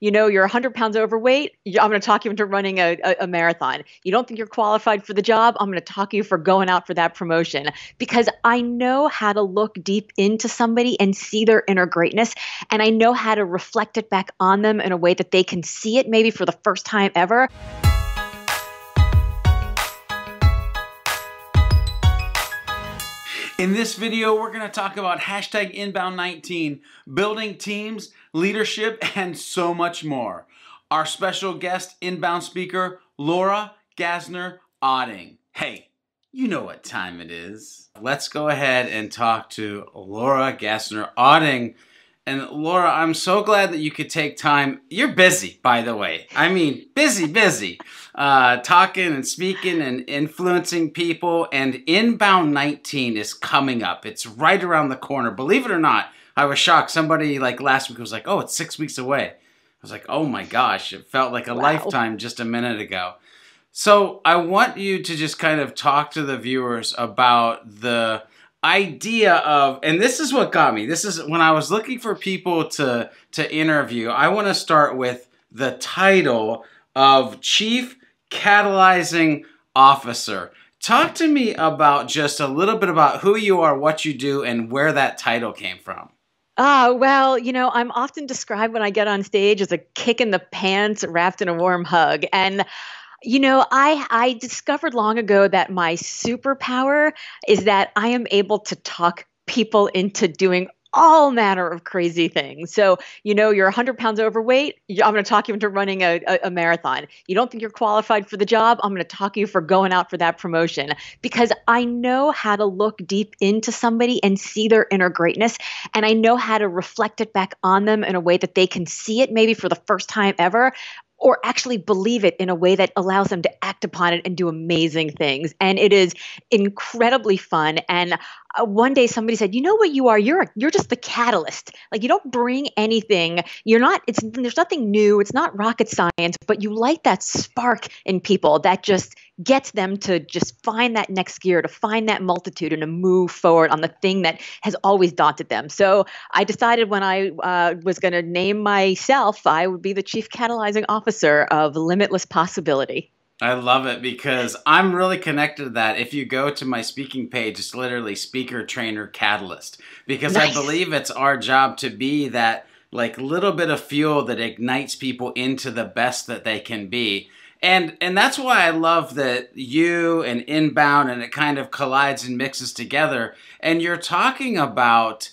You know, you're 100 pounds overweight. I'm going to talk you into running a marathon. You don't think you're qualified for the job. I'm going to talk you for going out for that promotion, because I know how to look deep into somebody and see their inner greatness. And I know how to reflect it back on them in a way that they can see it maybe for the first time ever. In this video, we're going to talk about hashtag Inbound 19, building teams, leadership, and so much more. Our special guest, Inbound speaker, Laura Gassner Otting. Hey, you know what time it is. Let's go ahead and talk to Laura Gassner Otting. And Laura, I'm so glad that you could take time. You're busy, by the way. I mean, busy. Talking and speaking and influencing people. And Inbound 19 is coming up. It's right around the corner. Believe it or not, I was shocked. Somebody like last week was like, oh, it's 6 weeks away. I was like, oh my gosh, it felt like a lifetime just a minute ago. So I want you to just kind of talk to the viewers about the idea of, and this is what got me. This is when I was looking for people to interview. I want to start with the title of Chief Catalyzing Officer. Talk to me about just a little bit about who you are, what you do, and where that title came from. Well, you know, I'm often described when I get on stage as a kick in the pants wrapped in a warm hug. And you know, I discovered long ago that my superpower is that I am able to talk people into doing all manner of crazy things. So, you know, you're 100 pounds overweight. I'm going to talk you into running a marathon. You don't think you're qualified for the job. I'm going to talk you for going out for that promotion, because I know how to look deep into somebody and see their inner greatness. And I know how to reflect it back on them in a way that they can see it maybe for the first time ever, or actually believe it in a way that allows them to act upon it and do amazing things. And it is incredibly fun. And one day somebody said, you know what you are? You're just the catalyst. Like, you don't bring anything. You're not, there's nothing new. It's not rocket science, but you light that spark in people that just gets them to just find that next gear, to find that multitude, and to move forward on the thing that has always daunted them. So I decided when I was going to name myself, I would be the Chief Catalyzing Officer of Limitless Possibility. I love it, because I'm really connected to that. If you go to my speaking page, it's literally Speaker, Trainer, Catalyst, because nice. I believe it's our job to be that like little bit of fuel that ignites people into the best that they can be. And that's why I love that you and Inbound, and it kind of collides and mixes together. And you're talking about,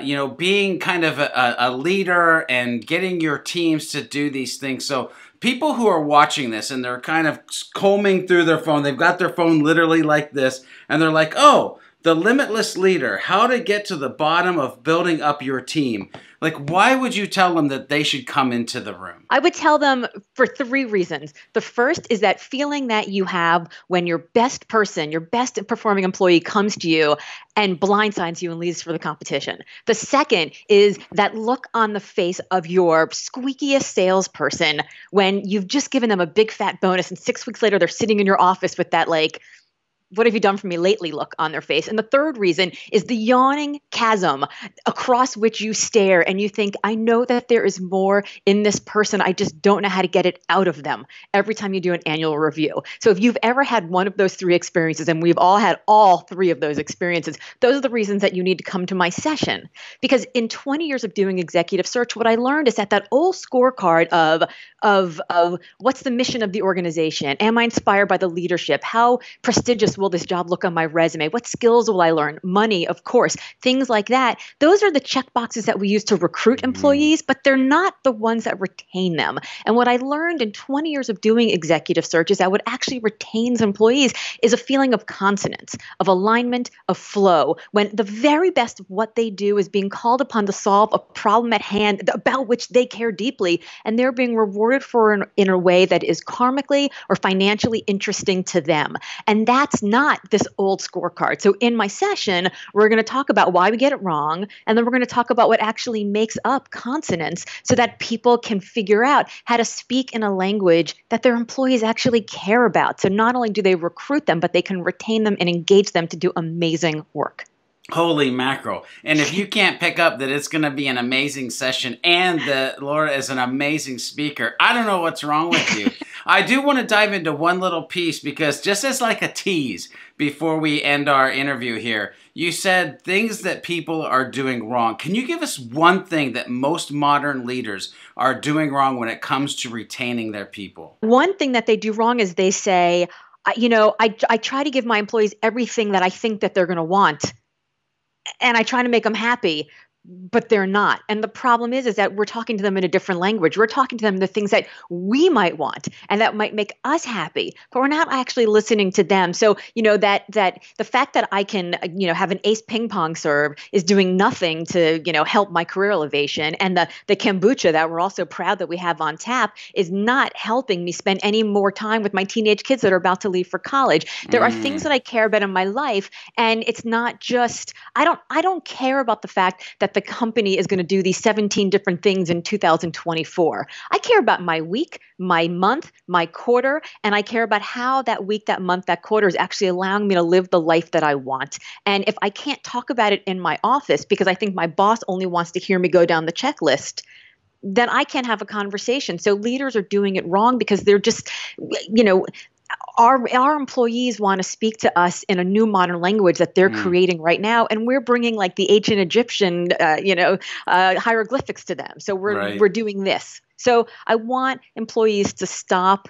you know, being kind of a leader and getting your teams to do these things. So people who are watching this and they're kind of combing through their phone, they've got their phone literally like this, and they're like, oh, the Limitless Leader, how to get to the bottom of building up your team. Like, why would you tell them that they should come into the room? I would tell them for three reasons. The first is that feeling that you have when your best person, your best performing employee comes to you and blindsides you and leaves for the competition. The second is that look on the face of your squeakiest salesperson when you've just given them a big fat bonus and 6 weeks later they're sitting in your office with that like, what have you done for me lately look on their face. And the third reason is the yawning chasm across which you stare and you think, I know that there is more in this person. I just don't know how to get it out of them, every time you do an annual review. So if you've ever had one of those three experiences, and we've all had all three of those experiences, those are the reasons that you need to come to my session. Because in 20 years of doing executive search, what I learned is that that old scorecard of what's the mission of the organization? Am I inspired by the leadership? How prestigious will this job look on my resume? What skills will I learn? Money, of course, things like that. Those are the check boxes that we use to recruit employees, but they're not the ones that retain them. And what I learned in 20 years of doing executive search is that what actually retains employees is a feeling of consonance, of alignment, of flow, when the very best of what they do is being called upon to solve a problem at hand about which they care deeply, and they're being rewarded for in a way that is karmically or financially interesting to them. And that's not this old scorecard. So in my session, we're going to talk about why we get it wrong, and then we're going to talk about what actually makes up consonance so that people can figure out how to speak in a language that their employees actually care about. So not only do they recruit them, but they can retain them and engage them to do amazing work. Holy mackerel. And if you can't pick up that it's going to be an amazing session and that Laura is an amazing speaker, I don't know what's wrong with you. I do want to dive into one little piece because just as like a tease before we end our interview here, you said things that people are doing wrong. Can you give us one thing that most modern leaders are doing wrong when it comes to retaining their people? One thing that they do wrong is they say, you know, I try to give my employees everything that I think that they're going to want. And I try to make them happy, but they're not. And the problem is that we're talking to them in a different language. We're talking to them the things that we might want and that might make us happy, but we're not actually listening to them. So, you know, that the fact that I can, you know, have an ace ping pong serve is doing nothing to, you know, help my career elevation. And the kombucha that we're also proud that we have on tap is not helping me spend any more time with my teenage kids that are about to leave for college. There are things that I care about in my life. And it's not just, I don't care about the fact that the company is going to do these 17 different things in 2024. I care about my week, my month, my quarter, and I care about how that week, that month, that quarter is actually allowing me to live the life that I want. And if I can't talk about it in my office because I think my boss only wants to hear me go down the checklist, then I can't have a conversation. So leaders are doing it wrong because they're just, you know, our employees want to speak to us in a new modern language that they're creating right now. And we're bringing like the ancient Egyptian, hieroglyphics to them. So we're doing this. So I want employees to stop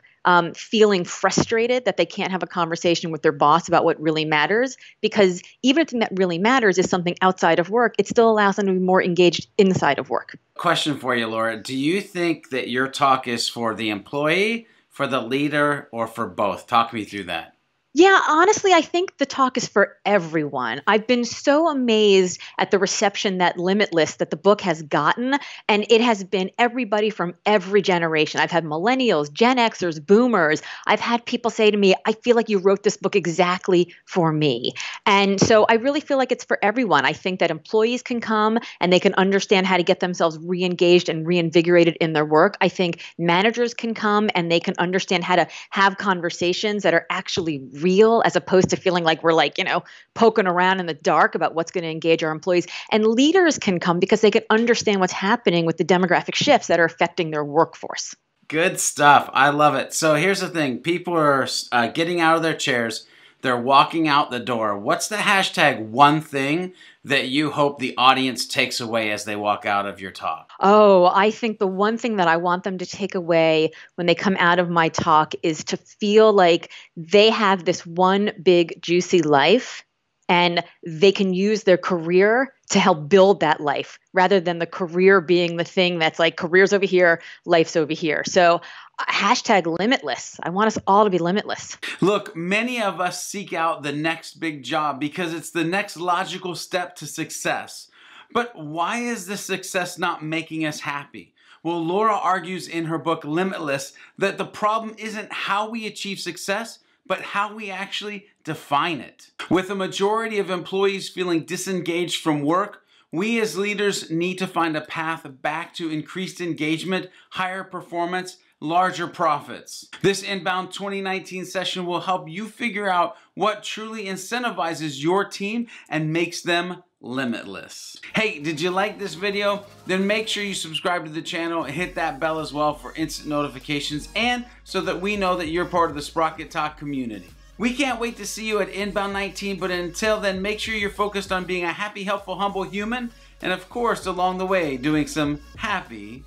feeling frustrated that they can't have a conversation with their boss about what really matters, because even if that really matters is something outside of work, it still allows them to be more engaged inside of work. Question for you, Laura. Do you think that your talk is for the employee, for the leader, or for both? Talk me through that. Yeah, honestly, I think the talk is for everyone. I've been so amazed at the reception that Limitless, that the book has gotten, and it has been everybody from every generation. I've had millennials, Gen Xers, boomers. I've had people say to me, I feel like you wrote this book exactly for me. And so I really feel like it's for everyone. I think that employees can come and they can understand how to get themselves re-engaged and reinvigorated in their work. I think managers can come and they can understand how to have conversations that are actually real, as opposed to feeling like we're like, you know, poking around in the dark about what's going to engage our employees. And leaders can come because they can understand what's happening with the demographic shifts that are affecting their workforce. Good stuff. I love it. So here's the thing. People are getting out of their chairs. They're walking out the door. What's the hashtag one thing that you hope the audience takes away as they walk out of your talk? Oh, I think the one thing that I want them to take away when they come out of my talk is to feel like they have this one big juicy life and they can use their career to help build that life rather than the career being the thing that's like career's over here, life's over here. So hashtag limitless. I want us all to be limitless. Look, many of us seek out the next big job because it's the next logical step to success. But why is this success not making us happy? Well, Laura argues in her book Limitless that the problem isn't how we achieve success, but how we actually define it. With a majority of employees feeling disengaged from work, we as leaders need to find a path back to increased engagement, higher performance, larger profits. This Inbound 2019 session will help you figure out what truly incentivizes your team and makes them limitless. Hey, did you like this video? Then make sure you subscribe to the channel and hit that bell as well for instant notifications and so that we know that you're part of the Sprocket Talk community. We can't wait to see you at Inbound 19, but until then, make sure you're focused on being a happy, helpful, humble human, and of course, along the way, doing some happy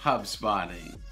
HubSpotting.